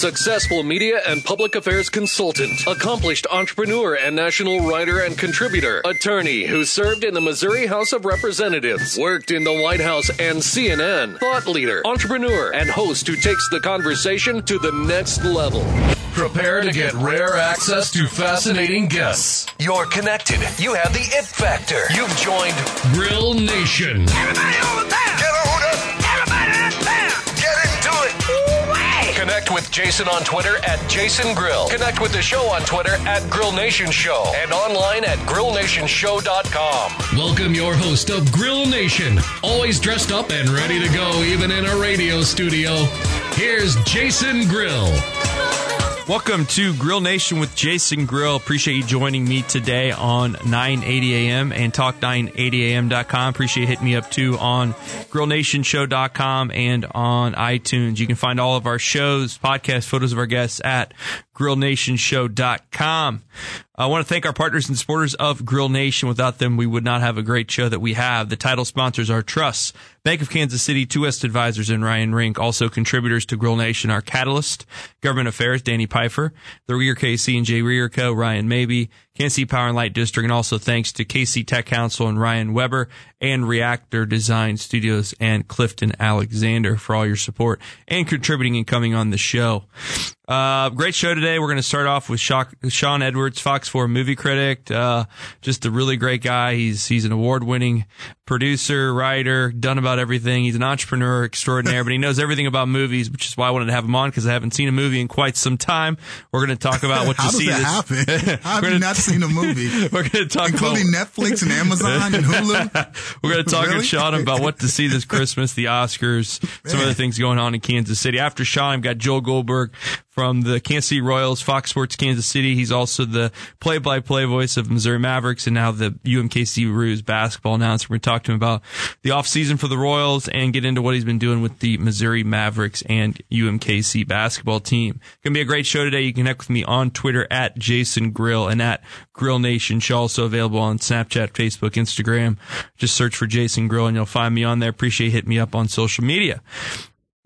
Successful media and public affairs consultant. Accomplished entrepreneur and national writer and contributor. Attorney who served in the Missouri House of Representatives. Worked in the White House and CNN. Thought leader, entrepreneur, and host who takes the conversation to the next level. Prepare to get rare access to fascinating guests. You're connected. You have the it factor. You've joined Grill Nation. Everybody over there. Get a hoot up. Everybody up there. Get into it. Ooh-wee. Connect with Jason on Twitter at Jason Grill. Connect with the show on Twitter at Grill Nation Show. And online at grillnationshow.com. Welcome your host of Grill Nation. Always dressed up and ready to go, even in a radio studio. Here's Jason Grill. Welcome to Grill Nation with Jason Grill. Appreciate you joining me today on 980 AM and talk980am.com. Appreciate you hitting me up, too, on grillnationshow.com and on iTunes. You can find all of our shows, podcasts, photos of our guests at grillnationshow.com. I want to thank our partners and supporters of Grill Nation. Without them, we would not have a great show that we have. The title sponsors are Trusts, Bank of Kansas City, Two West Advisors, and Ryan Rink. Also contributors to Grill Nation are Catalyst, Government Affairs, Danny Pfeiffer, the Rear KC and Jay Rear Co., Ryan Mabee, Kansas City Power and Light District, and also thanks to KC Tech Council and Ryan Weber and Reactor Design Studios and Clifton Alexander for all your support and contributing and coming on the show. Great show today. We're going to start off with Sean Edwards, Fox 4 movie critic, just a really great guy. He's an award-winning producer, writer, done about everything. He's an entrepreneur extraordinaire, but he knows everything about movies, which is why I wanted to have him on because I haven't seen a movie in quite some time. We're going to talk about what you see. How does that happen? I've not seen a movie. We're going to talk including about Netflix and Amazon and Hulu. We're going to talk to Sean about what to see this Christmas, the Oscars, some other things going on in Kansas City. After Sean, I've got Joel Goldberg from the Kansas City Royals, Fox Sports Kansas City. He's also the play-by-play voice of Missouri Mavericks and now the UMKC Roos basketball announcer. We're going to talk to him about the offseason for the Royals and get into what he's been doing with the Missouri Mavericks and UMKC basketball team. Going to be a great show today. You can connect with me on Twitter at Jason Grill and at Grill Nation Show. Also available on Snapchat, Facebook, Instagram. Just search for Jason Grill and you'll find me on there. Appreciate you hitting me up on social media.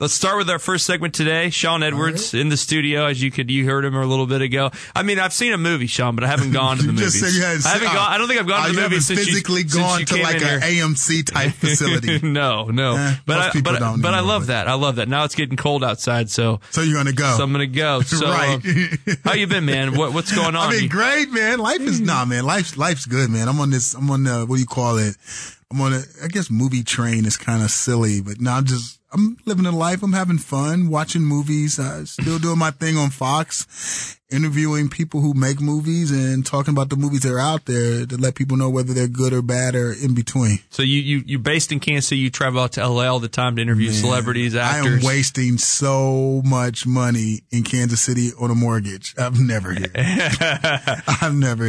Let's start with our first segment today. Sean Edwards in the studio, as you heard him a little bit ago. I mean, I've seen a movie, Sean, but I haven't gone to the movies. I don't think I've gone to the movies since you gone to like an AMC type facility. No. But I love that. Now it's getting cold outside, so you're gonna go. So I'm gonna go. So, right. How you been, man? What's going on? I mean, great, man. Life's good, man. I'm on the what do you call it? I'm on a, I guess movie train is kind of silly, but no, I'm living a life. I'm having fun, watching movies, still doing my thing on Fox, interviewing people who make movies and talking about the movies that are out there to let people know whether they're good or bad or in between. So you're based in Kansas City. You travel out to L.A. all the time to interview celebrities, actors. I am wasting so much money in Kansas City on a mortgage. I'm never here.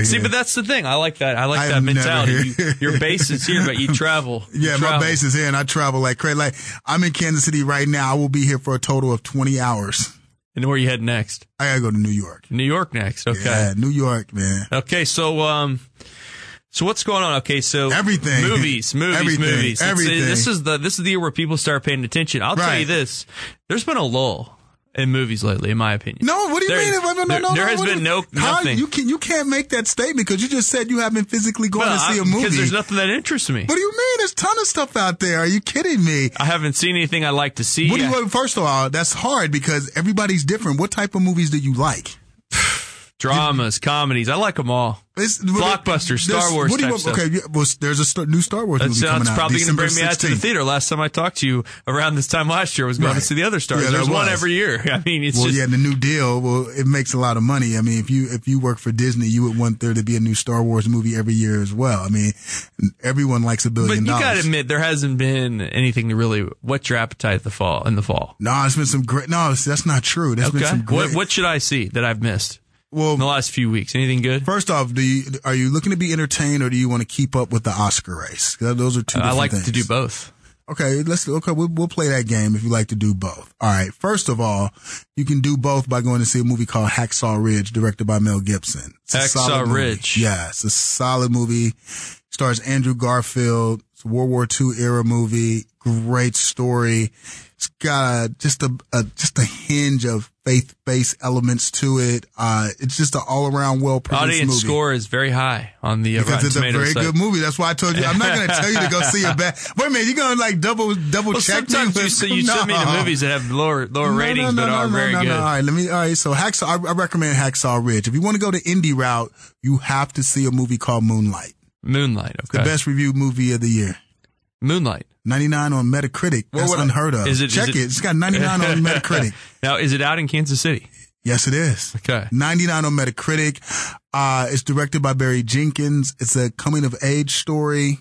See, but that's the thing. I like that. I like that mentality. Your base is here, but you travel. My base is here, and I travel like crazy. Like, I'm in Kansas City right now. I will be here for a total of 20 hours. And where you head next? I gotta go to New York. New York next, okay. Yeah, New York, man. Okay, so what's going on? Okay, so everything, movies. Everything. This is the year where people start paying attention. I'll tell you this: there's been a lull in movies lately, in my opinion. No, what do you mean? There has been nothing. You can't make that statement because you just said you haven't physically gone to see a movie. Because there's nothing that interests me. What do you mean? There's a ton of stuff out there. Are you kidding me? I haven't seen anything I like to see. First of all, that's hard because everybody's different. What type of movies do you like? Dramas, comedies. I like them all. Blockbusters, Star Wars type stuff. Okay, there's a new Star Wars movie coming out. That's probably going to bring me out to the theater. Last time I talked to you around this time last year, I was going to see the other Star Wars. There's one every year. I mean, the new deal. Well, it makes a lot of money. I mean, if you work for Disney, you would want there to be a new Star Wars movie every year as well. I mean, everyone likes $1 billion. But you got to admit, there hasn't been anything to really whet your appetite in the fall. No, it's been some great. No, that's not true. That's been some great. What should I see that I've missed? Well, in the last few weeks, anything good? First off, are you looking to be entertained or do you want to keep up with the Oscar race? Those are two different things. I like to do both. Okay, we'll play that game if you like to do both. All right, first of all, you can do both by going to see a movie called Hacksaw Ridge, directed by Mel Gibson. It's a solid movie. Yeah, it's a solid movie. Stars Andrew Garfield. It's It's a World War II era movie. Great story. It's got just a hinge of faith-based elements to it. It's just an all-around well-produced movie. Audience score is very high on the Rotten Tomatoes. Because it's a very good movie. That's why I told you. I'm not going to tell you to go see it back. Wait a minute. You're going to like double check me. You send me the movies that have lower ratings but are very good. No. All right. So Hacksaw, I recommend Hacksaw Ridge. If you want to go the indie route, you have to see a movie called Moonlight. Moonlight. Okay. It's the best reviewed movie of the year. Moonlight. 99 on Metacritic. That's unheard of. Check it. It's got 99 on Metacritic. Now, is it out in Kansas City? Yes, it is. Okay. 99 on Metacritic. It's directed by Barry Jenkins. It's a coming-of-age story,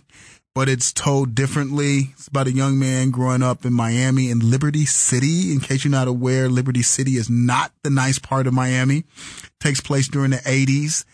but it's told differently. It's about a young man growing up in Miami in Liberty City. In case you're not aware, Liberty City is not the nice part of Miami. It takes place during the 80s.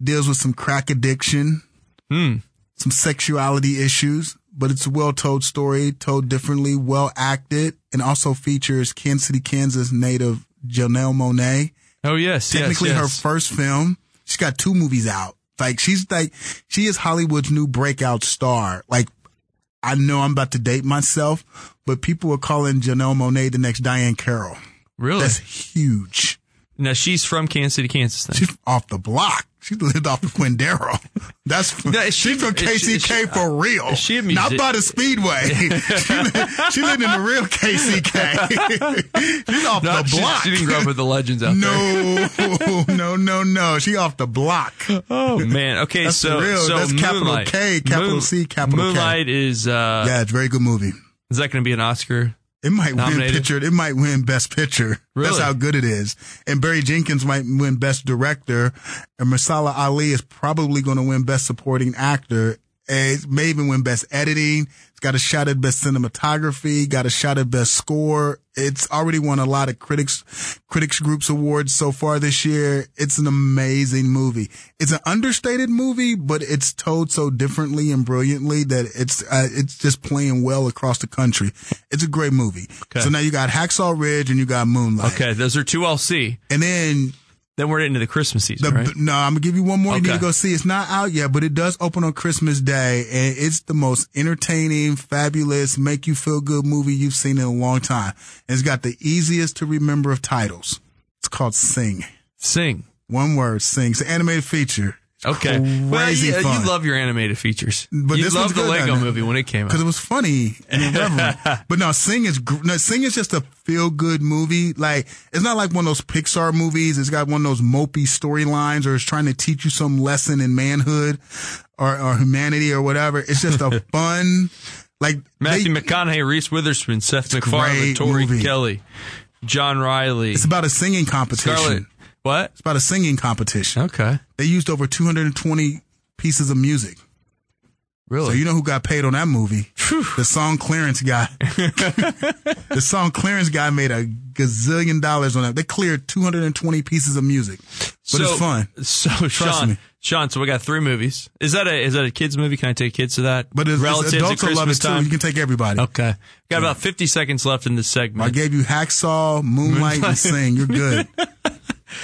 Deals with some crack addiction, some sexuality issues. But it's a well-told story, told differently, well-acted, and also features Kansas City, Kansas native Janelle Monae. Oh, yes. Technically, her first film. She's got 2 movies out. She is Hollywood's new breakout star. I know I'm about to date myself, but people are calling Janelle Monae the next Diane Carroll. Really? That's huge. Now, she's from Kansas City, Kansas, then. She's off the block. She lived off of Quindaro. She's from KCK for real. Not by the Speedway. She lived in the real KCK. She's off the block. She didn't grow up with the legends out there. No. She off the block. Oh, man. Okay, that's real. So that's Moonlight. Capital K, capital C, capital Moonlight K. Moonlight is... yeah, it's a very good movie. Is that going to be an Oscar? It might win picture. It might win Best Picture. Really? That's how good it is. And Barry Jenkins might win Best Director. And Mahershala Ali is probably going to win Best Supporting Actor. And it may even win Best Editing. It's got a shot at Best Cinematography. Got a shot at Best Score. It's already won a lot of critics groups awards so far this year. It's an amazing movie. It's an understated movie, but it's told so differently and brilliantly that it's just playing well across the country. It's a great movie. Okay. So now you got Hacksaw Ridge and you got Moonlight. Okay, those are 2 I'll see. And then we're into the Christmas season, right? No, I'm going to give you one more you need to go see. It's not out yet, but it does open on Christmas Day, and it's the most entertaining, fabulous, make-you-feel-good movie you've seen in a long time. And it's got the easiest-to-remember of titles. It's called Sing. Sing. One word, Sing. It's an animated feature. Okay. Well, you love your animated features. But you loved the Lego movie when it came out. Because it was funny and irreverent. But no, Sing is just a feel-good movie. It's not like one of those Pixar movies. It's got one of those mopey storylines or it's trying to teach you some lesson in manhood or humanity or whatever. It's just a fun... Matthew McConaughey, Reese Witherspoon, Seth MacFarlane, Tori Kelly, John Reilly. It's about a singing competition. It's about a singing competition. Okay. They used over 220 pieces of music. Really? So you know who got paid on that movie? Whew. The song clearance guy. The song clearance guy made a gazillion dollars on that. They cleared 220 pieces of music. But it's fun. So Sean, so we got 3 movies. Is that a kids movie? Can I take kids to that? But it's adults will love it too. You can take everybody. Okay. Got about 50 seconds left in this segment. I gave you Hacksaw, Moonlight, and Sing. You're good.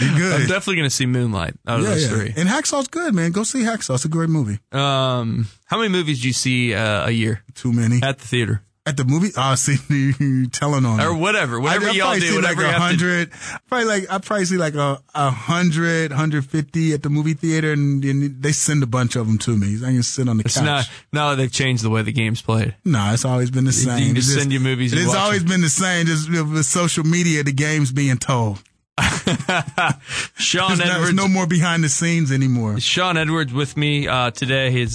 You're good. I'm definitely going to see Moonlight out of those 3. And Hacksaw's good, man. Go see Hacksaw. It's a great movie. How many movies do you see a year? Too many. At the theater. At the movie? Oh, see, you're telling on or whatever. Whatever y'all do. Whatever you have to. I probably see like 100, 150 at the movie theater, and they send a bunch of them to me. I can sit on the couch. No, they've changed the way the game's played. No, it's always been the same. You can just send you movies. It's always been the same. Just with social media, the game's being told. Sean Edwards. There's no more behind the scenes anymore. Sean Edwards with me today. His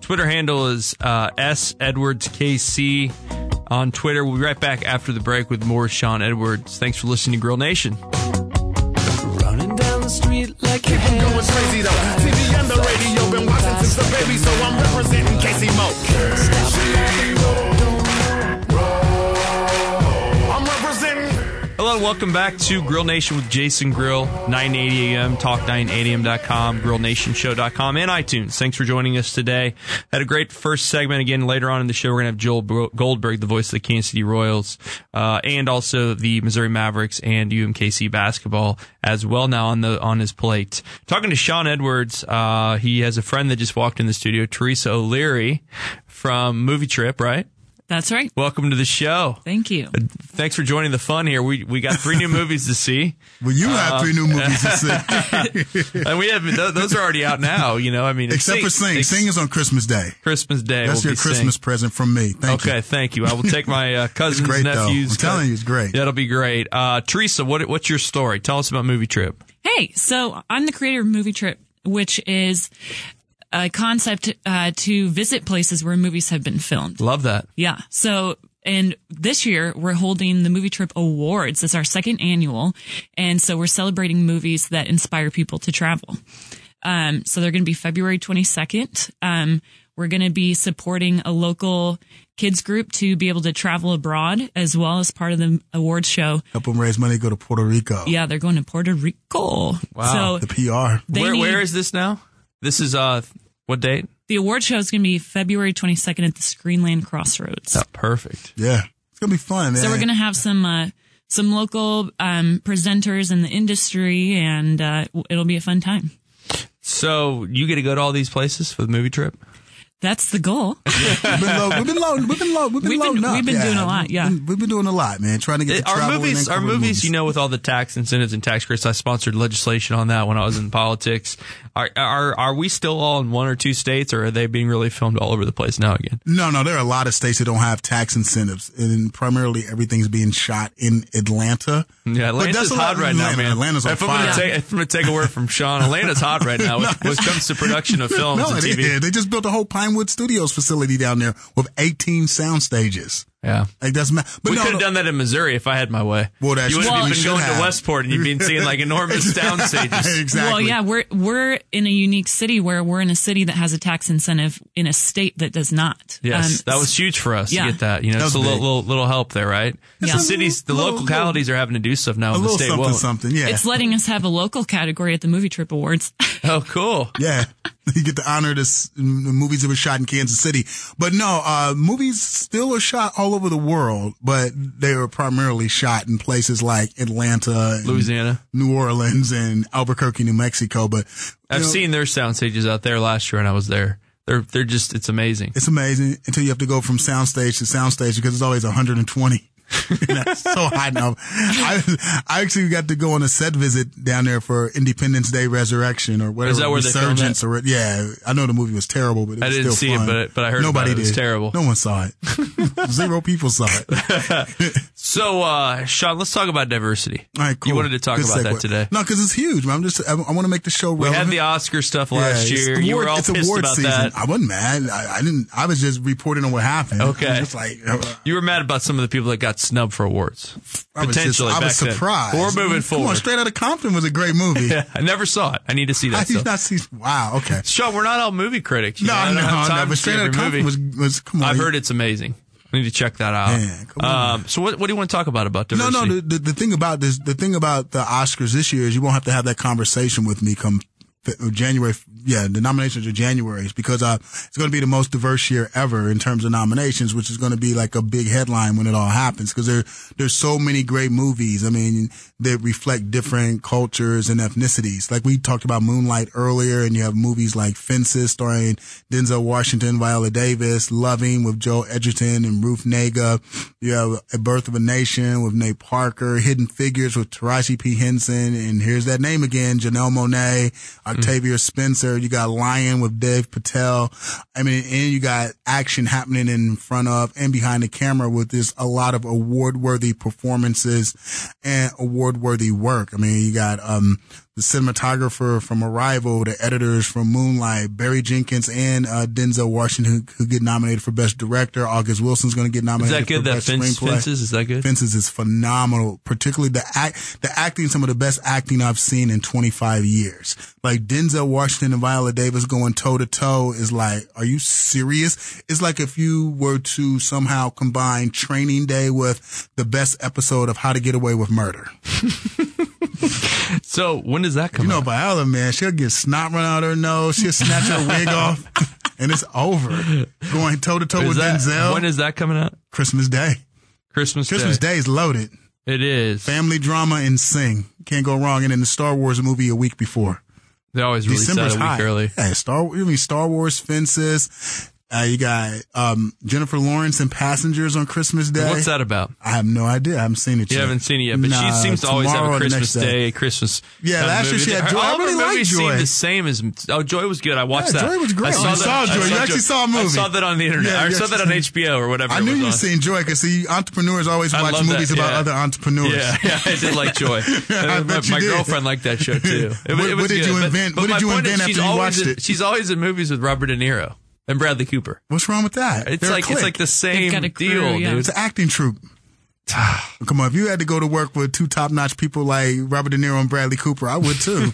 Twitter handle is SEdwardsKC on Twitter. We'll be right back after the break with more Sean Edwards. Thanks for listening to Grill Nation. Running down the street like you're going crazy though. TV and the radio been watching since the baby, so I'm representing Casey Mo. Casey Mo. everyone. Welcome back to Grill Nation with Jason Grill, 980 AM, talk980am.com, grillnationshow.com, and iTunes. Thanks for joining us today. Had a great first segment. Again, later on in the show, we're going to have Joel Goldberg, the voice of the Kansas City Royals, and also the Missouri Mavericks and UMKC basketball as well now on his plate. Talking to Sean Edwards, he has a friend that just walked in the studio, Teresa O'Leary from Movie Trip, right? That's right. Welcome to the show. Thank you. Thanks for joining the fun here. We got three new movies to see. Well, you have three new movies to see. And we have those are already out now, you know. I mean, except for Sing. Sing is on Christmas Day. Christmas Day. That's your Christmas present from me. Thank you. Okay, thank you. I will take my cousins, great, nephews. Telling you, it's great. That'll be great. Teresa, what's your story? Tell us about Movie Trip. Hey, so I'm the creator of Movie Trip, which is a concept to visit places where movies have been filmed. Love that. Yeah. So, and this year we're holding the Movie Trip Awards. It's our second annual. And so we're celebrating movies that inspire people to travel. So they're going to be February 22nd. We're going to be supporting a local kids group to be able to travel abroad as well as part of the awards show. Help them raise money, go to Puerto Rico. Yeah, they're going to Puerto Rico. Wow. So the PR. Where is this now? This is, what date? The award show is going to be February 22nd at the Screenland Crossroads. Oh, perfect. Yeah. It's going to be fun, man. So we're going to have some local, presenters in the industry, and, it'll be a fun time. So you get to go to all these places for the Movie Trip? That's the goal. We've been doing a lot, man. Trying to get to travel. Our movies, you know, with all the tax incentives and tax credits, I sponsored legislation on that when I was in politics. Are we still all in one or two states, or are they being really filmed all over the place now again? No, there are a lot of states that don't have tax incentives, and primarily everything's being shot in Atlanta. Yeah, Atlanta's hot right now, man. Atlanta's on fire. If I'm going to take a word from Sean, Atlanta's hot right now when it comes to production of films and TV. Yeah, they just built a whole Pinewood Studios facility down there with 18 sound stages. Yeah. Like that's we could have done that in Missouri if I had my way. Well, that's you would have been going to Westport and you've been seeing like enormous sound stages. Exactly. Well, yeah, we're in a unique city where we're in a city that has a tax incentive in a state that does not. Yes, that was huge for us to get that. You know, it's a little help there, right? Yeah. The cities, the localities are having to do stuff now. In the state something, won't. Something. Yeah. It's letting us have a local category at the Movie Trip Awards. Oh, cool. Yeah. You get to honor the movies that were shot in Kansas City. But no, movies still are shot all over the world, but they were primarily shot in places like Atlanta, Louisiana, New Orleans, and Albuquerque, New Mexico. But I've seen their sound stages out there last year when I was there. They're just, it's amazing. It's amazing until you have to go from sound stage to sound stage because it's always 120. That's so hot now. I actually got to go on a set visit down there for Independence Day Resurrection or whatever. Is that where they filmed it? Yeah, I know the movie was terrible, but I didn't see it, but I heard nobody about it. It was terrible. No one saw it. 0 people saw it. So, Sean, let's talk about diversity. All right, cool. You wanted to talk about that today? No, because it's huge. I want to make the show relevant. We had the Oscar stuff last year. You were all pissed about that. I wasn't mad. I didn't. I was just reporting on what happened. Okay. Just like, you were mad about some of the people that got snub for awards. I was surprised. We're moving forward. Come on, Straight Outta Compton was a great movie. I never saw it. I need to see that. I did not see. Wow. Okay. Sean, we're not all movie critics. No. But Straight Outta Compton was. Come on. I've heard it's amazing. I need to check that out. Man, come on. So what do you want to talk about diversity? No. The thing about the Oscars this year is you won't have to have that conversation with me come January. Yeah, the nominations are January because it's going to be the most diverse year ever in terms of nominations, which is going to be like a big headline when it all happens because there's so many great movies. I mean, that reflect different cultures and ethnicities. Like we talked about Moonlight earlier, and you have movies like Fences starring Denzel Washington, Viola Davis, Loving with Joel Edgerton and Ruth Nega. You have A Birth of a Nation with Nate Parker, Hidden Figures with Taraji P. Henson, and here's that name again, Janelle Monae, Octavia Spencer. You got Lion with Dev Patel. I mean, and you got action happening in front of and behind the camera with this, a lot of award-worthy performances and award-worthy work. I mean, you got the cinematographer from Arrival, the editors from Moonlight, Barry Jenkins, and Denzel Washington, who get nominated for Best Director. August Wilson's going to get nominated for Best Screenplay. Fences, is that good? Fences is phenomenal, particularly the acting, some of the best acting I've seen in 25 years. Like, Denzel Washington and Viola Davis going toe-to-toe is like, are you serious? It's like if you were to somehow combine Training Day with the best episode of How to Get Away with Murder. So when does that come out? You know, Viola, man, she'll get snot run out her nose. She'll snatch her wig off, and it's over. Going toe-to-toe with Denzel. When is that coming out? Christmas Day. Christmas Day is loaded. It is. Family drama and Sing. Can't go wrong. And then the Star Wars movie a week before. They always release December's that a week early. Yeah, Star Wars, Fences. You got Jennifer Lawrence in Passengers on Christmas Day. What's that about? I have no idea. I haven't seen it yet. You haven't seen it yet, but she seems to always have a Christmas Day, Christmas. Yeah, last year she had Joy. All of her movies seemed the same as... Oh, Joy was good. I watched that. Joy was great. I saw Joy. You actually saw a movie. I saw that on the internet. I saw that on HBO or whatever. I knew you'd seen Joy because, see, entrepreneurs always watch movies about other entrepreneurs. Yeah, I did like Joy. My girlfriend liked that show, too. What did you invent after you watched it? She's always in movies with Robert De Niro. And Bradley Cooper. What's wrong with that? It's like the same deal, dude. Yeah. It's an acting troupe. Come on, if you had to go to work with two top-notch people like Robert De Niro and Bradley Cooper, I would too.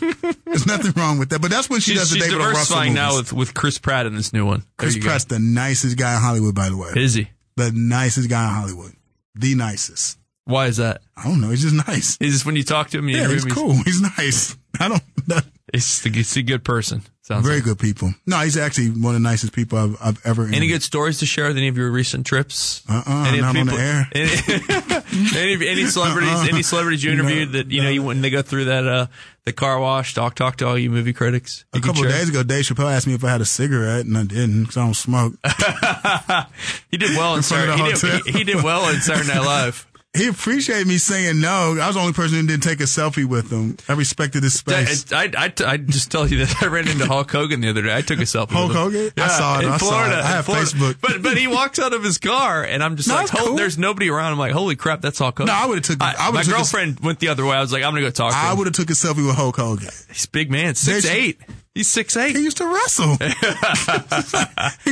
There's nothing wrong with that. But that's when she does the David O. Russell movies. She's diversifying now with Chris Pratt in this new one. Chris Pratt's the nicest guy in Hollywood, by the way. Is he? The nicest guy in Hollywood. The nicest. Why is that? I don't know. He's just nice. Is this when you talk to him? Yeah, he's cool. He's nice. I don't know. He's a good person. Sounds very good people. No, he's actually one of the nicest people I've ever interviewed. Any good stories to share with any of your recent trips? Not on the air. Any celebrities? Any celebrities you interviewed that when they go through that the car wash? Talk to all you movie critics. A couple of days ago, Dave Chappelle asked me if I had a cigarette, and I didn't because I don't smoke. He did well in Saturday Night Live. He appreciated me saying no. I was the only person who didn't take a selfie with him. I respected his space. I just tell you that I ran into Hulk Hogan the other day. I took a selfie with him. Hulk Hogan? Yeah, I saw it. I have Facebook. But he walks out of his car, and I'm just there's nobody around. I'm like, holy crap, that's Hulk Hogan. No, I would have took it. My girlfriend went the other way. I was like, I'm going to go talk to him. I would have took a selfie with Hulk Hogan. He's a big man, 6'8". He's 6'8". He used to wrestle. He's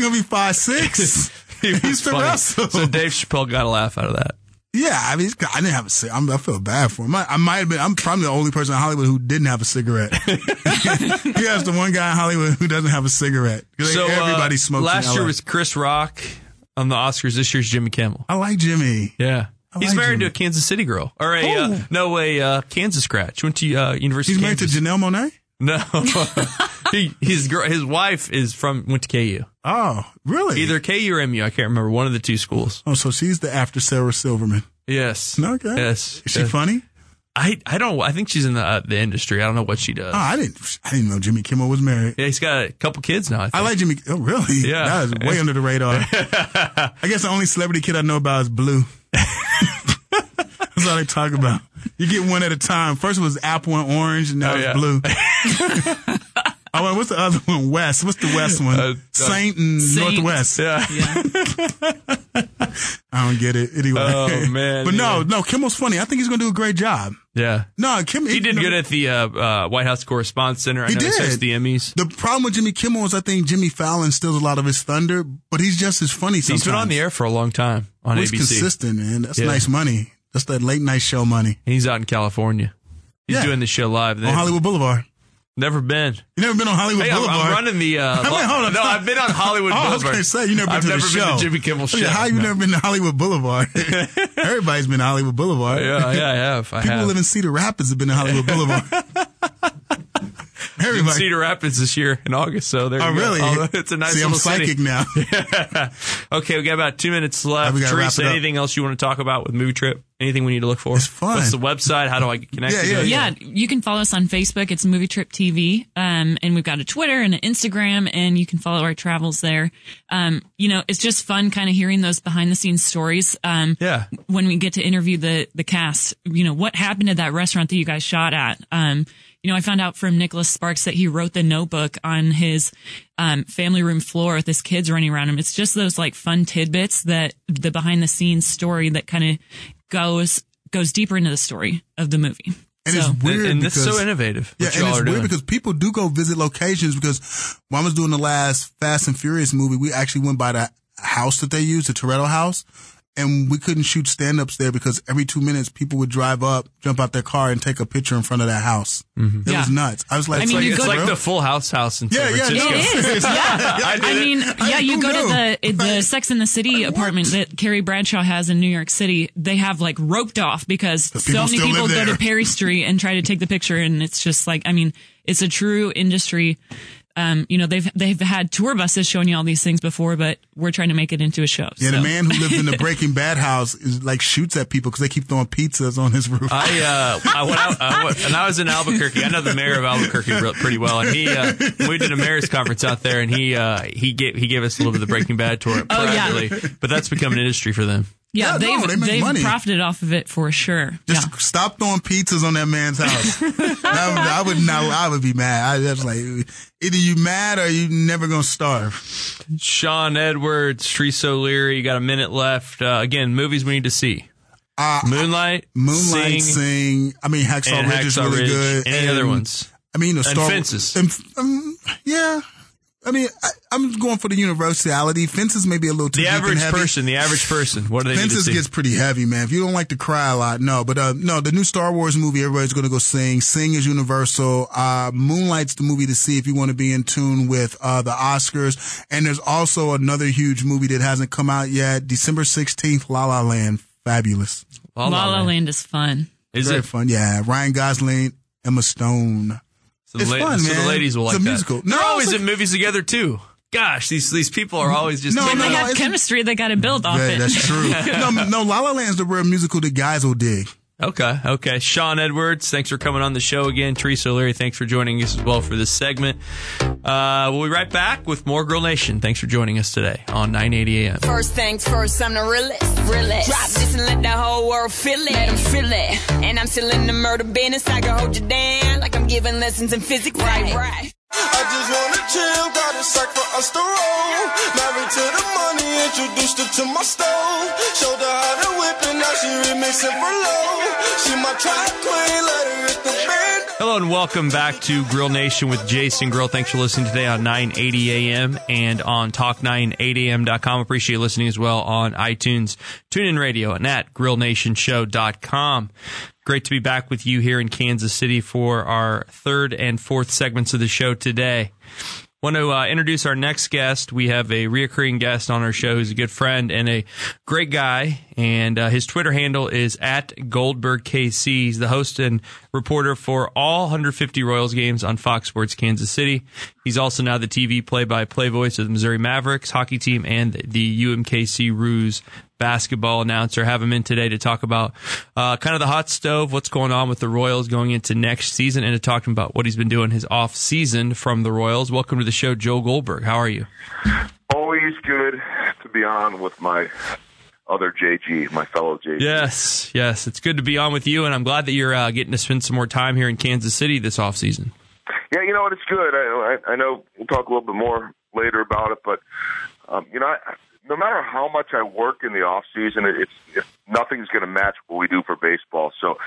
going to be 5'6". He used to wrestle. So Dave Chappelle got a laugh out of that. Yeah, I mean, I didn't have a cigarette. I feel bad for him. I might have been. I'm probably the only person in Hollywood who didn't have a cigarette. Yeah, it's the one guy in Hollywood who doesn't have a cigarette. So everybody smokes. Last year was Chris Rock on the Oscars. This year's Jimmy Kimmel. I like Jimmy. Yeah, he's married to a Kansas City girl. All right, Kansas grad. She went to University. He's married to Janelle Monae. No, his wife went to KU. Oh, really? Either KU or MU. I can't remember. One of the two schools. Oh, so she's the after Sarah Silverman. Yes. Okay. Yes. Is she funny? I don't. I think she's in the industry. I don't know what she does. Oh, I didn't know Jimmy Kimmel was married. Yeah, he's got a couple kids now. I think. I like Jimmy. Oh, really? Yeah. That is way under the radar. I guess the only celebrity kid I know about is Blue. That's all they talk about. You get one at a time. First was apple and orange, and now it's Blue. Oh, what's the other one? West. What's the West one? Saint and Saint. Northwest. Yeah. I don't get it. Anyway. Oh, man. But no, Kimmel's funny. I think he's going to do a great job. Yeah. No, Kimmel. He did good at the White House Correspondents' Center. He did. He hosts the Emmys. The problem with Jimmy Kimmel is I think Jimmy Fallon steals a lot of his thunder, but he's just as funny sometimes. He's been on the air for a long time on ABC. He's consistent, man. That's nice money. That's that late night show money. He's out in California. He's doing the show live there. On Hollywood Boulevard. Never been. You never been on Hollywood Boulevard? I'm running the... hold on. No, I've been on Hollywood Boulevard. I was going to say, you never been to the show. I've never been to Jimmy Kimmel's show. How you never been to Hollywood Boulevard? Everybody's been to Hollywood Boulevard. Yeah, I have. People live in Cedar Rapids have been to Hollywood Boulevard. Everybody. In Cedar Rapids this year in August, so there you go. Oh, really? Although it's a nice little city. See, I'm psychic now. Okay, we got about 2 minutes left. Teresa, anything else you want to talk about with Movie Trip? Anything we need to look for? It's fun. What's the website? How do I connect with you? Yeah, you can follow us on Facebook. It's Movie Trip TV. And we've got a Twitter and an Instagram, and you can follow our travels there. It's just fun kind of hearing those behind-the-scenes stories. When we get to interview the cast, what happened at that restaurant that you guys shot at? I found out from Nicholas Sparks that he wrote the notebook on his family room floor with his kids running around him. It's just those like fun tidbits that the behind the scenes story that kind of goes deeper into the story of the movie. And it's weird and because it's so innovative. Yeah, and it's weird because people do go visit locations. Because when I was doing the last Fast and Furious movie, we actually went by the house that they used, the Toretto house, and we couldn't shoot stand-ups there because every 2 minutes people would drive up, jump out their car, and take a picture in front of that house. Mm-hmm. It was nuts. I was like, it's like the Full House in San Francisco. Yeah, it is. You go to the Sex and the City apartment that Carrie Bradshaw has in New York City. They have like roped off because so many people go to Perry Street and try to take the picture, and it's just like, I mean, it's a true industry. They've had tour buses showing you all these things before, but we're trying to make it into a show. Yeah, so. The man who lived in the Breaking Bad house is like shoots at people because they keep throwing pizzas on his roof. When I was in Albuquerque, I know the mayor of Albuquerque pretty well, and we did a mayor's conference out there, and he gave us a little bit of the Breaking Bad tour privately, but that's become an industry for them. Yeah, they've profited off of it for sure. Just stop throwing pizzas on that man's house. I would be mad. I was like, either you mad or you never gonna starve. Sean Edwards, Treese O'Leary, you got a minute left. Again, movies we need to see. Moonlight, Sing. I mean, Hacksaw Ridge is really good. Any other ones? I mean, Fences. I'm going for the universality. Fences may be a little too deep and heavy. The average person. What do they need to see? Fences gets pretty heavy, man. If you don't like to cry a lot, no. But the new Star Wars movie, everybody's going to go sing. Sing is universal. Moonlight's the movie to see if you want to be in tune with the Oscars. And there's also another huge movie that hasn't come out yet. December 16th, La La Land. Fabulous. La La Land is fun. Is it fun? Yeah. Ryan Gosling, Emma Stone. So the ladies will like that. Musical. No, they're always in movies together too. Gosh, these people are always just... They have chemistry. They got to build off it. That's true. No, La La Land's the real musical the guys will dig. Okay. Sean Edwards, thanks for coming on the show again. Treese O'Leary, thanks for joining us as well for this segment. We'll be right back with more Girl Nation. Thanks for joining us today on 980 AM. First things first, I'm the realest. Drop this and let the whole world feel it. Let them feel it. And I'm still in the murder business. I can hold you down like I'm giving lessons in physics. Right. I just wanna chill, got a sack for us to roll. Married to the money, introduced her to my stove. Showed her how to whip and now she remixing for low. She my track queen, let her hit the band. Hello and welcome back to Grill Nation with Jason Grill. Thanks for listening today on 980 AM and on talk980am.com. Appreciate listening as well on iTunes, TuneIn Radio, and at grillnationshow.com. Great to be back with you here in Kansas City for our third and fourth segments of the show today. Want to introduce our next guest. We have a reoccurring guest on our show who's a good friend and a great guy, and his Twitter handle is @GoldbergKC. He's the host and reporter for all 150 Royals games on Fox Sports Kansas City. He's also now the TV play-by-play voice of the Missouri Mavericks hockey team and the UMKC Roos basketball announcer. Have him in today to talk about kind of the hot stove, what's going on with the Royals going into next season, and to talk to him about what he's been doing his off season from the Royals. Welcome to the show, Joe Goldberg. How are you? Always good to be on with my other JG, my fellow JG. Yes. It's good to be on with you, and I'm glad that you're getting to spend some more time here in Kansas City this off season. Yeah, you know what? It's good. I know we'll talk a little bit more later about it, but no matter how much I work in the off season, it's nothing's going to match what we do for baseball. So,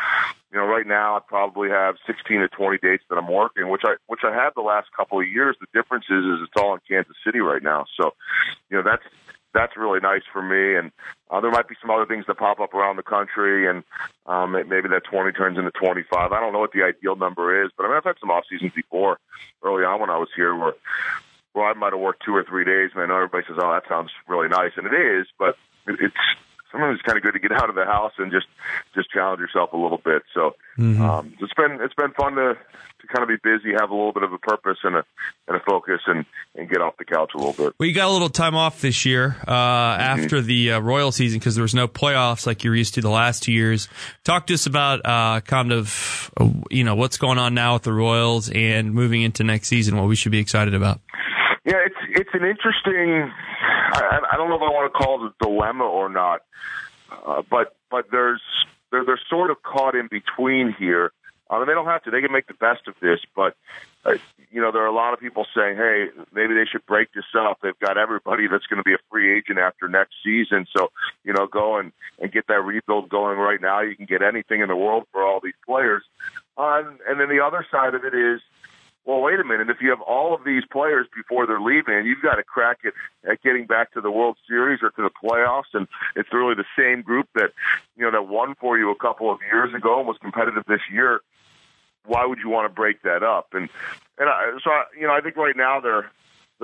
right now I probably have 16 to 20 dates that I'm working, which I have the last couple of years. The difference is it's all in Kansas City right now. So, that's really nice for me. And there might be some other things that pop up around the country, and maybe that 20 turns into 25. I don't know what the ideal number is, but I've had some off seasons before, early on when I was here, where I might have worked 2 or 3 days, and I know everybody says, "Oh, that sounds really nice," and it is. But it's sometimes it's kind of good to get out of the house and just challenge yourself a little bit. So it's been fun to kind of be busy, have a little bit of a purpose and a focus, and get off the couch a little bit. Well, you got a little time off this year after the Royal season because there was no playoffs like you were used to the last 2 years. Talk to us about what's going on now with the Royals and moving into next season, what we should be excited about. Yeah, it's an interesting, I don't know if I want to call it a dilemma or not, but they're sort of caught in between here. They don't have to. They can make the best of this, but there are a lot of people saying, hey, maybe they should break this up. They've got everybody that's going to be a free agent after next season, so go and get that rebuild going right now. You can get anything in the world for all these players. And then the other side of it is, well, wait a minute. If you have all of these players before they're leaving, you've got a crack at getting back to the World Series or to the playoffs. And it's really the same group that, you know, that won for you a couple of years ago and was competitive this year. Why would you want to break that up? And so, I think right now they're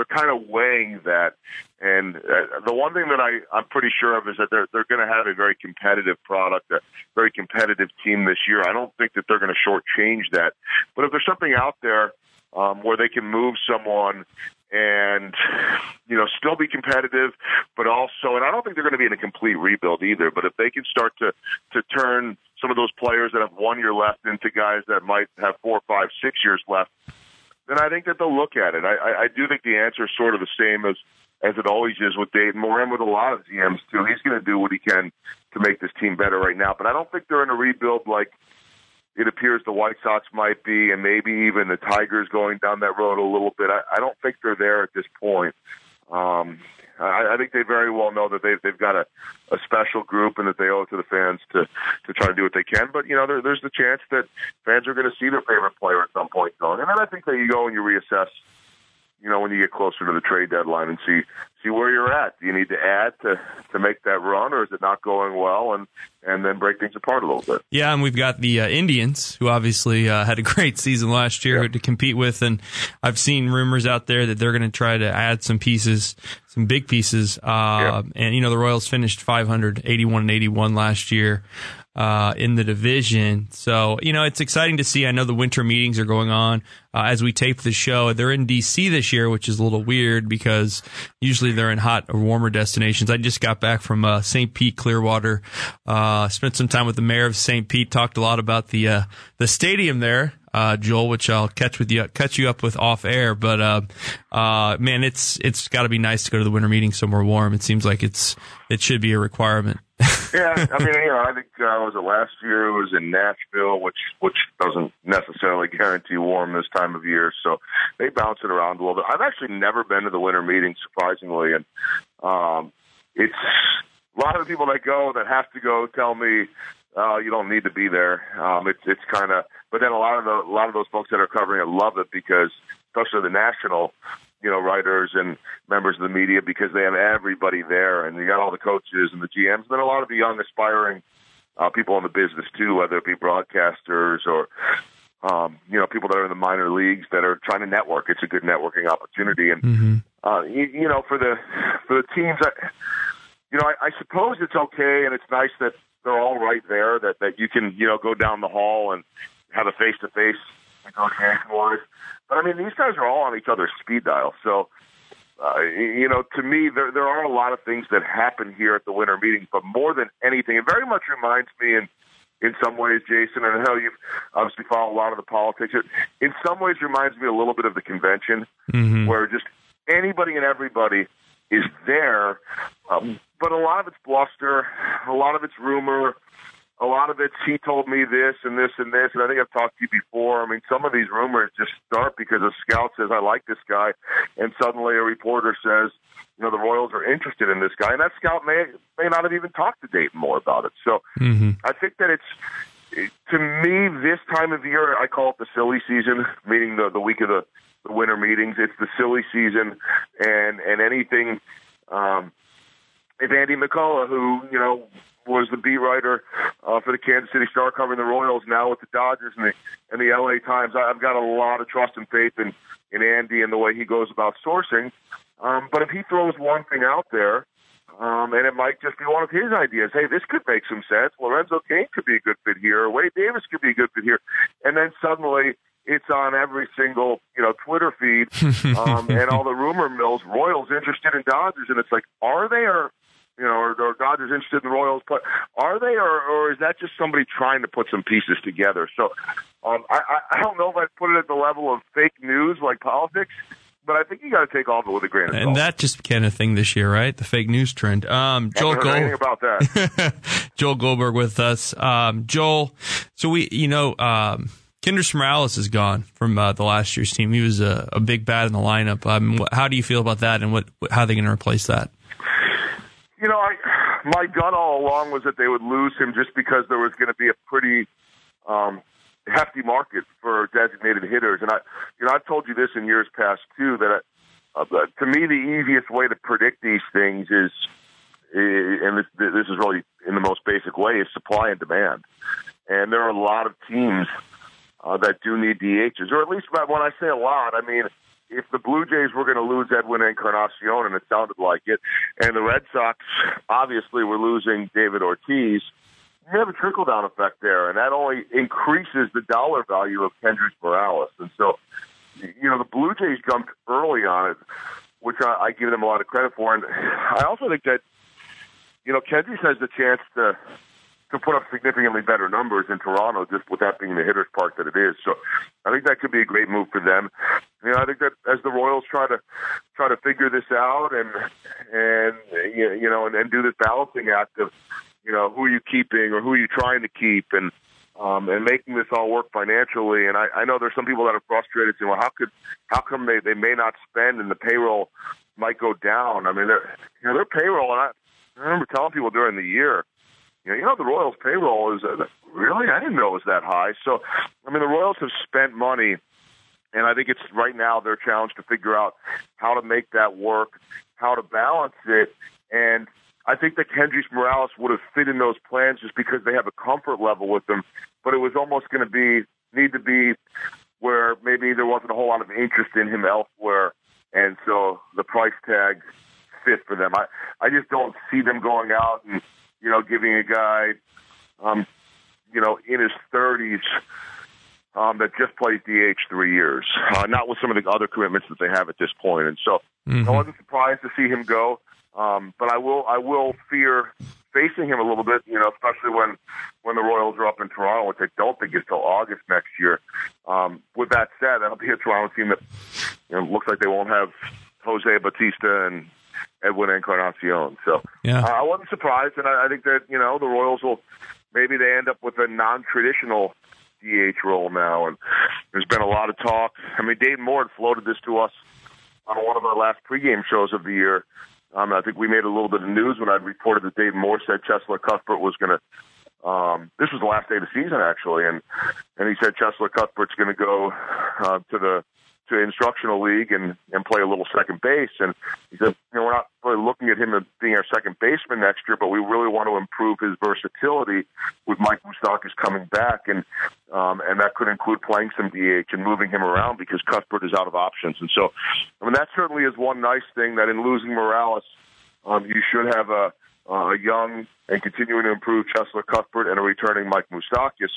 kind of weighing that. And the one thing that I'm pretty sure of is that they're going to have a very competitive product, a very competitive team this year. I don't think that they're going to shortchange that. But if there's something out there where they can move someone and, you know, still be competitive, but also, and I don't think they're going to be in a complete rebuild either, but if they can start to turn some of those players that have 1 year left into guys that might have 4, 5, 6 years left, then I think that they'll look at it. I do think the answer is sort of the same as it always is with Dave Moore and with a lot of GMs, too. He's going to do what he can to make this team better right now. But I don't think they're in a rebuild like it appears the White Sox might be, and maybe even the Tigers going down that road a little bit. I don't think they're there at this point. I think they very well know that they've got a special group and that they owe it to the fans to try to do what they can. But, you know, there's the chance that fans are going to see their favorite player at some point going. And then I think that you go and you reassess, you know, when you get closer to the trade deadline and see where you're at. Do you need to add to make that run, or is it not going well, and then break things apart a little bit? Yeah, and we've got the Indians, who obviously had a great season last year to compete with, and I've seen rumors out there that they're going to try to add some pieces, some big pieces. And, you know, the Royals finished 500, 81-81 last year in the division. So, you know, it's exciting to see. I know the winter meetings are going on as we tape the show. They're in D.C. this year, which is a little weird because usually they're in hot or warmer destinations. I just got back from St. Pete, Clearwater. Spent some time with the mayor of St. Pete. Talked a lot about the stadium there, Joel, which I'll catch you up with off air. But man, it's got to be nice to go to the winter meeting somewhere warm. It seems like it should be a requirement. Yeah, I mean, you know, I think was it last year? It was in Nashville, which doesn't necessarily guarantee warm this time of year. So they bounce it around a little bit. I've actually never been to the winter meeting, surprisingly, and it's a lot of the people that go that have to go tell me you don't need to be there. It's kind of, but then a lot of those folks that are covering it love it because, especially the national, you know, writers and members of the media, because they have everybody there, and you got all the coaches and the GMs, but a lot of the young aspiring people in the business too, whether it be broadcasters or you know, people that are in the minor leagues that are trying to network. It's a good networking opportunity, and you know, for the teams, I suppose it's okay, and it's nice that they're all right there, that you can, you know, go down the hall and have a face to face. But I mean, these guys are all on each other's speed dial. So, you know, to me, there are a lot of things that happen here at the winter meetings. But more than anything, it very much reminds me, in some ways, Jason, and I know you've obviously followed a lot of the politics. It, in some ways, reminds me a little bit of the convention, where just anybody and everybody is there. But a lot of it's bluster, a lot of it's rumor. A lot of it's, he told me this and this and this, and I think I've talked to you before. I mean, some of these rumors just start because a scout says, I like this guy, and suddenly a reporter says, you know, the Royals are interested in this guy, and that scout may not have even talked to Dave Moore about it. So I think that it's, to me, this time of year, I call it the silly season, meaning the week of the winter meetings. It's the silly season, and anything, if Andy McCullough, who, you know, was the beat writer for the Kansas City Star covering the Royals, now with the Dodgers and the LA Times. I've got a lot of trust and faith in Andy and the way he goes about sourcing. But if he throws one thing out there, and it might just be one of his ideas, hey, this could make some sense. Lorenzo Cain could be a good fit here. Wade Davis could be a good fit here. And then suddenly it's on every single, you know, Twitter feed and all the rumor mills, Royals interested in Dodgers. And it's like, are they or you know, or Dodgers interested in the Royals, but are they, or is that just somebody trying to put some pieces together? So I don't know if I'd put it at the level of fake news like politics, but I think you got to take all of it with a grain of salt. And that just became a thing this year, right? The fake news trend. Joel Goldberg about that. Joel Goldberg with us. Joel, so we, you know, Kinder Smrallis is gone from the last year's team. He was a big bat in the lineup. How do you feel about that, and how are they going to replace that? You know, my gut all along was that they would lose him just because there was going to be a pretty hefty market for designated hitters. And I've told you this in years past too, that to me the easiest way to predict these things is, and this is really in the most basic way, is supply and demand. And there are a lot of teams that do need DHs, or at least when I say a lot, I mean, if the Blue Jays were going to lose Edwin Encarnacion, and it sounded like it, and the Red Sox obviously were losing David Ortiz, you have a trickle-down effect there, and that only increases the dollar value of Kendrys Morales. And so, you know, the Blue Jays jumped early on it, which I give them a lot of credit for. And I also think that, you know, Kendrys has the chance to put up significantly better numbers in Toronto, just with that being the hitter's park that it is. So I think that could be a great move for them. You know, I think that as the Royals try to figure this out and you know, and do this balancing act of, you know, who are you keeping or who are you trying to keep, and making this all work financially. And I know there's some people that are frustrated saying, well, how come they may not spend and the payroll might go down? I mean, their payroll, and I remember telling people during the year, you know, the Royals' payroll is really, I didn't know it was that high. So, I mean, the Royals have spent money, and I think it's right now their challenge to figure out how to make that work, how to balance it. And I think that Kendrys Morales would have fit in those plans just because they have a comfort level with them. But it was almost going to need to be where maybe there wasn't a whole lot of interest in him elsewhere, and so the price tag fit for them. I just don't see them going out and, you know, giving a guy, you know, in his 30s that just played DH 3 years, not with some of the other commitments that they have at this point. And so I wasn't surprised to see him go, but I will fear facing him a little bit, you know, especially when the Royals are up in Toronto, which I don't think is till August next year. With that said, that'll be a Toronto team that, you know, looks like they won't have Jose Bautista and Edwin Encarnacion. So yeah. I wasn't surprised, and I think that, you know, the Royals will, maybe they end up with a non-traditional DH role now, and there's been a lot of talk. I mean, Dave Moore floated this to us on one of our last pregame shows of the year. I think we made a little bit of news when I reported that Dave Moore said Chesler Cuthbert was going to, this was the last day of the season, actually, and he said Chesler Cuthbert's going to go to instructional league and play a little second base. And he said, you know, we're not really looking at him as being our second baseman next year, but we really want to improve his versatility with Mike Moustakas coming back. And that could include playing some DH and moving him around because Cuthbert is out of options. And so, I mean, that certainly is one nice thing, that in losing Morales, you should have a young and continuing to improve Chesler Cuthbert and a returning Mike Moustakas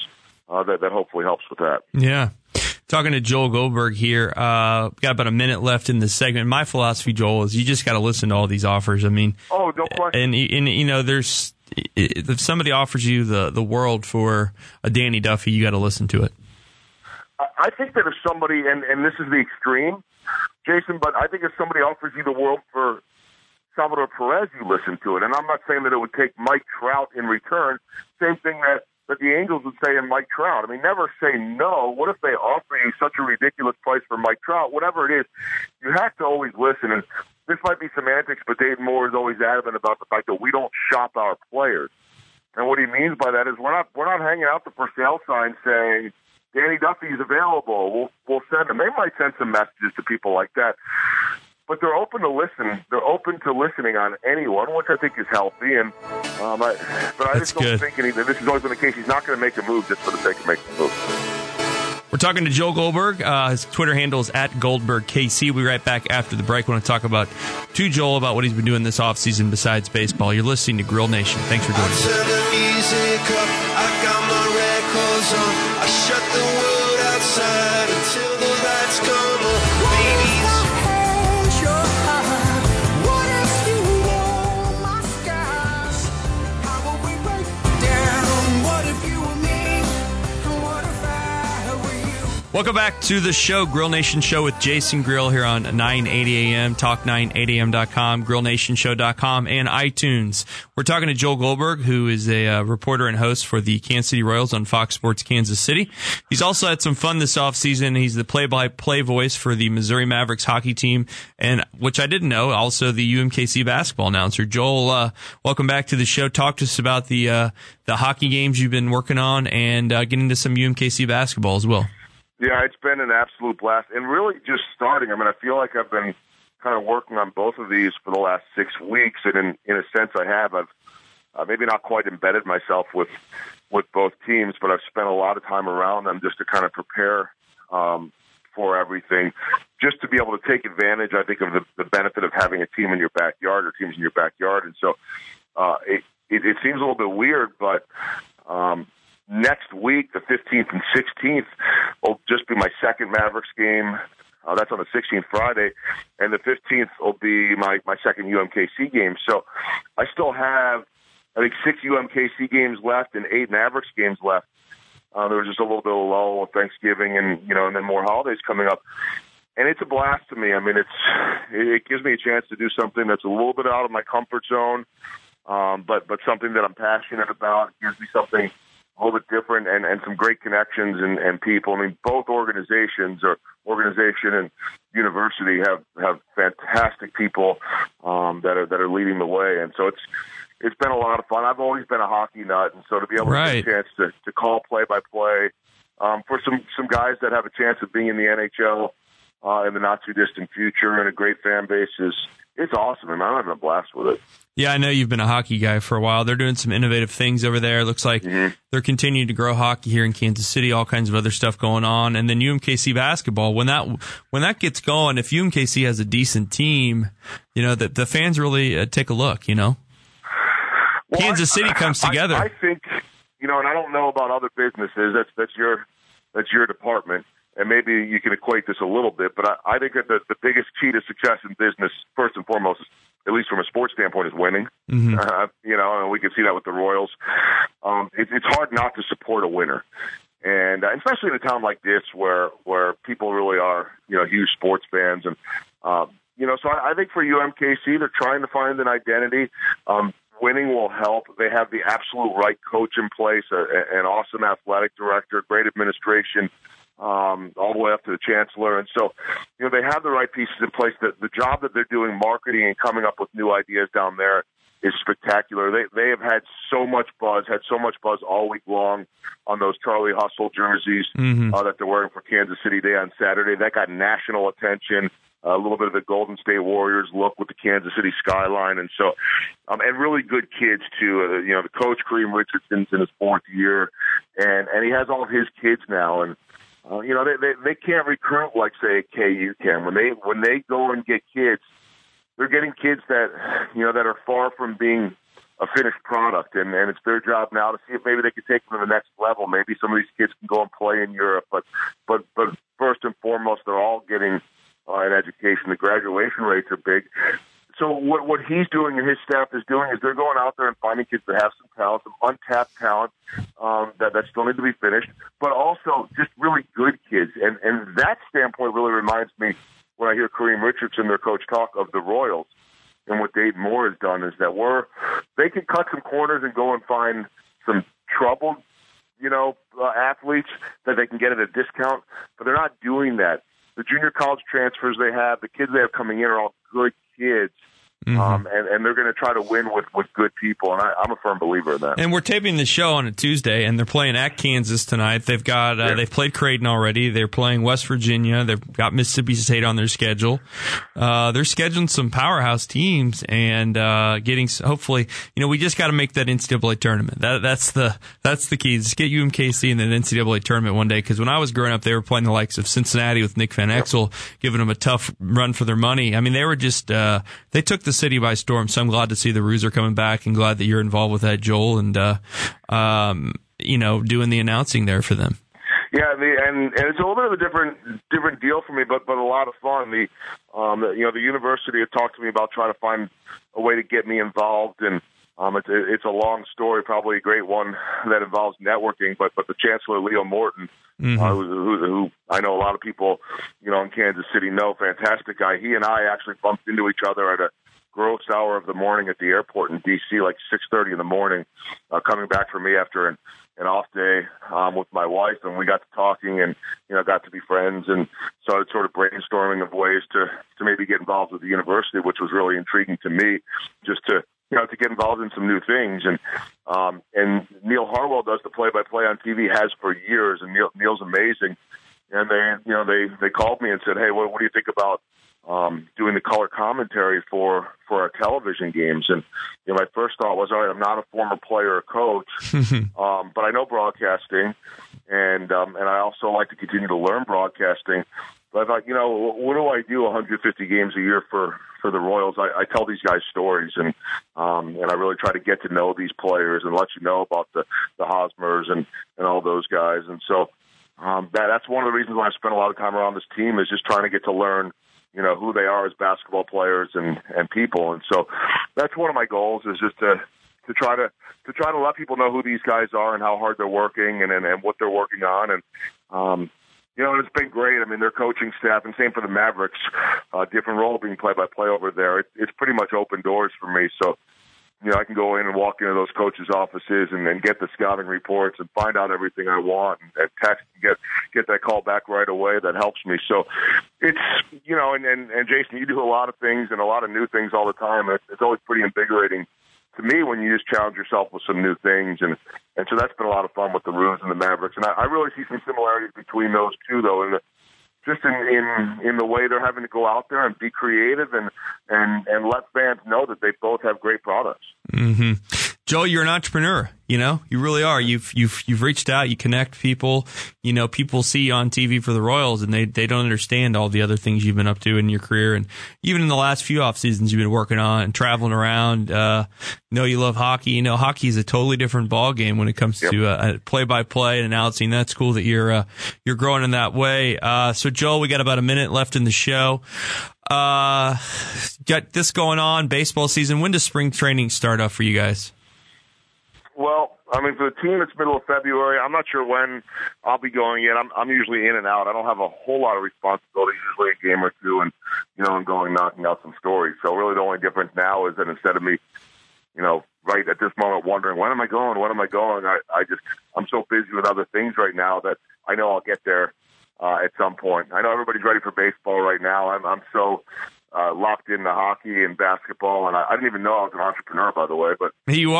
that hopefully helps with that. Yeah. Talking to Joel Goldberg here, got about a minute left in this segment. My philosophy, Joel, is you just got to listen to all these offers. I mean, no question. And you know, there's, if somebody offers you the world for a Danny Duffy, you got to listen to it. I think that if somebody, and this is the extreme, Jason, but I think if somebody offers you the world for Salvador Perez, you listen to it. And I'm not saying that it would take Mike Trout in return. Same thing that the Angels would say in Mike Trout. I mean, never say no. What if they offer you such a ridiculous price for Mike Trout? Whatever it is, you have to always listen. And this might be semantics, but Dave Moore is always adamant about the fact that we don't shop our players. And what he means by that is we're not hanging out the for sale sign saying Danny Duffy's available. We'll send him. They might send some messages to people like that, but they're open to listen. They're open to listening on anyone, which I think is healthy. And but I just don't think this has always been the case. He's not going to make a move just for the sake of making a move. We're talking to Joel Goldberg. His Twitter handle is @GoldbergKC. We'll be right back after the break. I want to talk to Joel about what he's been doing this offseason besides baseball. You're listening to Grill Nation. Thanks for joining us. I got my red clothes on. I shut the world outside until the lights come on. Welcome back to the show, Grill Nation Show with Jason Grill here on 980 AM, talk980am.com, grillnationshow.com, and iTunes. We're talking to Joel Goldberg, who is a reporter and host for the Kansas City Royals on Fox Sports Kansas City. He's also had some fun this offseason. He's the play-by-play voice for the Missouri Mavericks hockey team, and which I didn't know, also the UMKC basketball announcer. Joel, welcome back to the show. Talk to us about the hockey games you've been working on and get into some UMKC basketball as well. Yeah, it's been an absolute blast. And really just starting, I mean, I feel like I've been kind of working on both of these for the last 6 weeks. And in a sense I have. I've maybe not quite embedded myself with both teams, but I've spent a lot of time around them just to kind of prepare for everything, just to be able to take advantage, I think, of the benefit of having a team in your backyard or teams in your backyard. And so it seems a little bit weird, but next week, the 15th and 16th, will just be my second Mavericks game. That's on the 16th, Friday. And the 15th will be my second UMKC game. So I still have, I think, 6 UMKC games left and 8 Mavericks games left. There was just a little bit of a lull with Thanksgiving and, you know, and then more holidays coming up. And it's a blast to me. I mean, it gives me a chance to do something that's a little bit out of my comfort zone, but something that I'm passionate about. It gives me something a little bit different, and some great connections and people. I mean, both organizations, or organization and university, have fantastic people that are leading the way. And so it's been a lot of fun. I've always been a hockey nut, and so to be able to get a chance to call play-by-play for some guys that have a chance of being in the NHL in the not-too-distant future and a great fan base is awesome, and I'm having a blast with it. Yeah, I know you've been a hockey guy for a while. They're doing some innovative things over there. It looks like they're continuing to grow hockey here in Kansas City, all kinds of other stuff going on. And then UMKC basketball, when that gets going, if UMKC has a decent team, you know, that the fans really take a look, you know. Well, Kansas City comes together. I think, you know, and I don't know about other businesses. That's your department. And maybe you can equate this a little bit, but I think that the biggest key to success in business, first and foremost, at least from a sports standpoint, is winning. Mm-hmm. You know, and we can see that with the Royals. It's hard not to support a winner, and especially in a town like this where people really are, you know, huge sports fans, and you know, so I think for UMKC, they're trying to find an identity. Winning will help. They have the absolute right coach in place, an awesome athletic director, great administration. All the way up to the chancellor. And so, you know, they have the right pieces in place. The job that they're doing, marketing and coming up with new ideas down there, is spectacular. They have had so much buzz all week long on those Charlie Hustle jerseys that they're wearing for Kansas City Day on Saturday. That got national attention, a little bit of the Golden State Warriors look with the Kansas City skyline. And so, and really good kids too. You know, the coach, Kareem Richardson's in his 4th year, and he has all of his kids now. And you know, they can't recruit like, say, KU can. When they go and get kids, they're getting kids that, you know, that are far from being a finished product, and it's their job now to see if maybe they can take them to the next level. Maybe some of these kids can go and play in Europe, but first and foremost, they're all getting an education. The graduation rates are big. So what he's doing and his staff is doing is they're going out there and finding kids that have some talent, some untapped talent that still need to be finished, but also just really good kids. And that standpoint really reminds me, when I hear Kareem Richardson, their coach, talk of the Royals and what Dave Moore has done, is that they can cut some corners and go and find some troubled, you know, athletes that they can get at a discount, but they're not doing that. The junior college transfers they have, the kids they have coming in, are all good kids, and they're going to try to win with good people, and I'm a firm believer in that. And we're taping the show on a Tuesday, and they're playing at Kansas tonight. They've got they've played Creighton already. They're playing West Virginia. They've got Mississippi State on their schedule. They're scheduling some powerhouse teams and getting, hopefully, you know, we just got to make that NCAA tournament. That's the key. Just get UMKC in the NCAA tournament one day, because when I was growing up, they were playing the likes of Cincinnati with Nick Van Exel, giving them a tough run for their money. I mean, they were just they took the city by storm. So I'm glad to see the Roos are coming back, and glad that you're involved with that, Joel, and you know, doing the announcing there for them. Yeah, and it's a little bit of a different deal for me, but a lot of fun. The you know, the university had talked to me about trying to find a way to get me involved, and It's a long story, probably a great one that involves networking, but the Chancellor, Leo Morton, who I know a lot of people, you know, in Kansas City know, fantastic guy. He and I actually bumped into each other at a gross hour of the morning at the airport in D.C., like 6:30 in the morning, coming back for me after an off day with my wife, and we got to talking and, you know, got to be friends and started sort of brainstorming of ways to maybe get involved with the university, which was really intriguing to me, just to get involved in some new things. And Neil Harwell does the play-by-play on TV, has for years, and Neil's amazing. And they called me and said, hey, what do you think about doing the color commentary for our television games? And you know, my first thought was, all right, I'm not a former player or coach, but I know broadcasting, and I also like to continue to learn broadcasting. But I thought, you know, what do I do 150 games a year for the Royals? I tell these guys stories, and I really try to get to know these players and let you know about the Hosmers and all those guys. And so that's one of the reasons why I spent a lot of time around this team, is just trying to get to learn, you know, who they are as basketball players and people. And so that's one of my goals, is just to try to let people know who these guys are and how hard they're working and what they're working on. And you know, it's been great. I mean, their coaching staff, and same for the Mavericks, different role being play-by-play over there. It's pretty much open doors for me. So, you know, I can go in and walk into those coaches' offices and then get the scouting reports and find out everything I want and text and get that call back right away. That helps me. So it's, you know, and Jason, you do a lot of things and a lot of new things all the time. It's always pretty invigorating to me when you just challenge yourself with some new things. And so that's been a lot of fun with the Rubes and the Mavericks. And I really see some similarities between those two, though, in the way they're having to go out there and be creative and let fans know that they both have great products. Mm-hmm. Joe, you're an entrepreneur. You know, you really are. You've reached out. You connect people. You know, people see you on TV for the Royals, and they don't understand all the other things you've been up to in your career, and even in the last few off seasons you've been working on and traveling around. You know, you love hockey. You know, hockey is a totally different ball game when it comes to play by play and announcing. That's cool that you're growing in that way. So, Joel, we got about a minute left in the show. Got this going on, baseball season. When does spring training start up for you guys? Well, I mean, for the team, it's middle of February. I'm not sure when I'll be going yet. I'm usually in and out. I don't have a whole lot of responsibility, usually a game or two, and, you know, I'm going knocking out some stories. So really the only difference now is that instead of me, you know, right at this moment wondering, when am I going? I'm so busy with other things right now that I know I'll get there at some point. I know everybody's ready for baseball right now. I'm so locked into hockey and basketball, and I didn't even know I was an entrepreneur, by the way. But you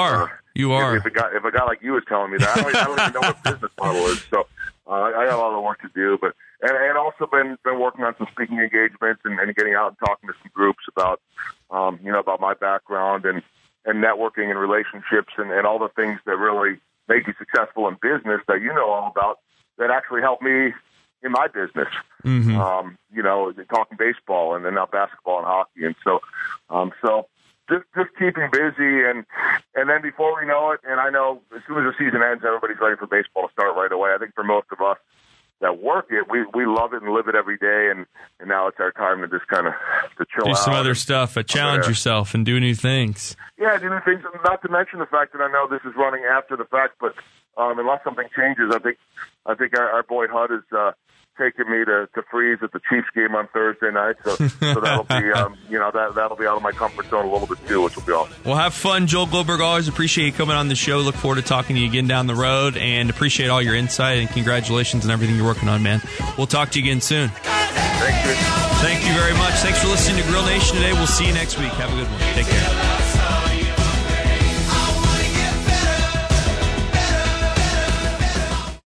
are, If a guy like you is telling me that, I don't even know what business model is. So I got a lot of work to do, but and also been working on some speaking engagements and getting out and talking to some groups about about my background and networking and relationships and all the things that really make you successful in business that you know all about that actually help me in my business. Mm-hmm. Talking baseball and then now basketball and hockey. And so, just keeping busy. And then before we know it, and I know as soon as the season ends, everybody's ready for baseball to start right away. I think for most of us that work it, we love it and live it every day. And now it's our time to just kind of to chill out. Do some other stuff, challenge yourself and do new things. Yeah, do new things. Not to mention the fact that I know this is running after the fact, but unless something changes, I think our boy Hud is taking me to Freeze at the Chiefs game on Thursday night, so that'll be that'll be out of my comfort zone a little bit too, which will be awesome. Well, have fun, Joel Goldberg. Always appreciate you coming on the show. Look forward to talking to you again down the road, and appreciate all your insight and congratulations on everything you're working on, man. We'll talk to you again soon. Thank you. Thank you very much. Thanks for listening to Grill Nation today. We'll see you next week. Have a good one. Take care.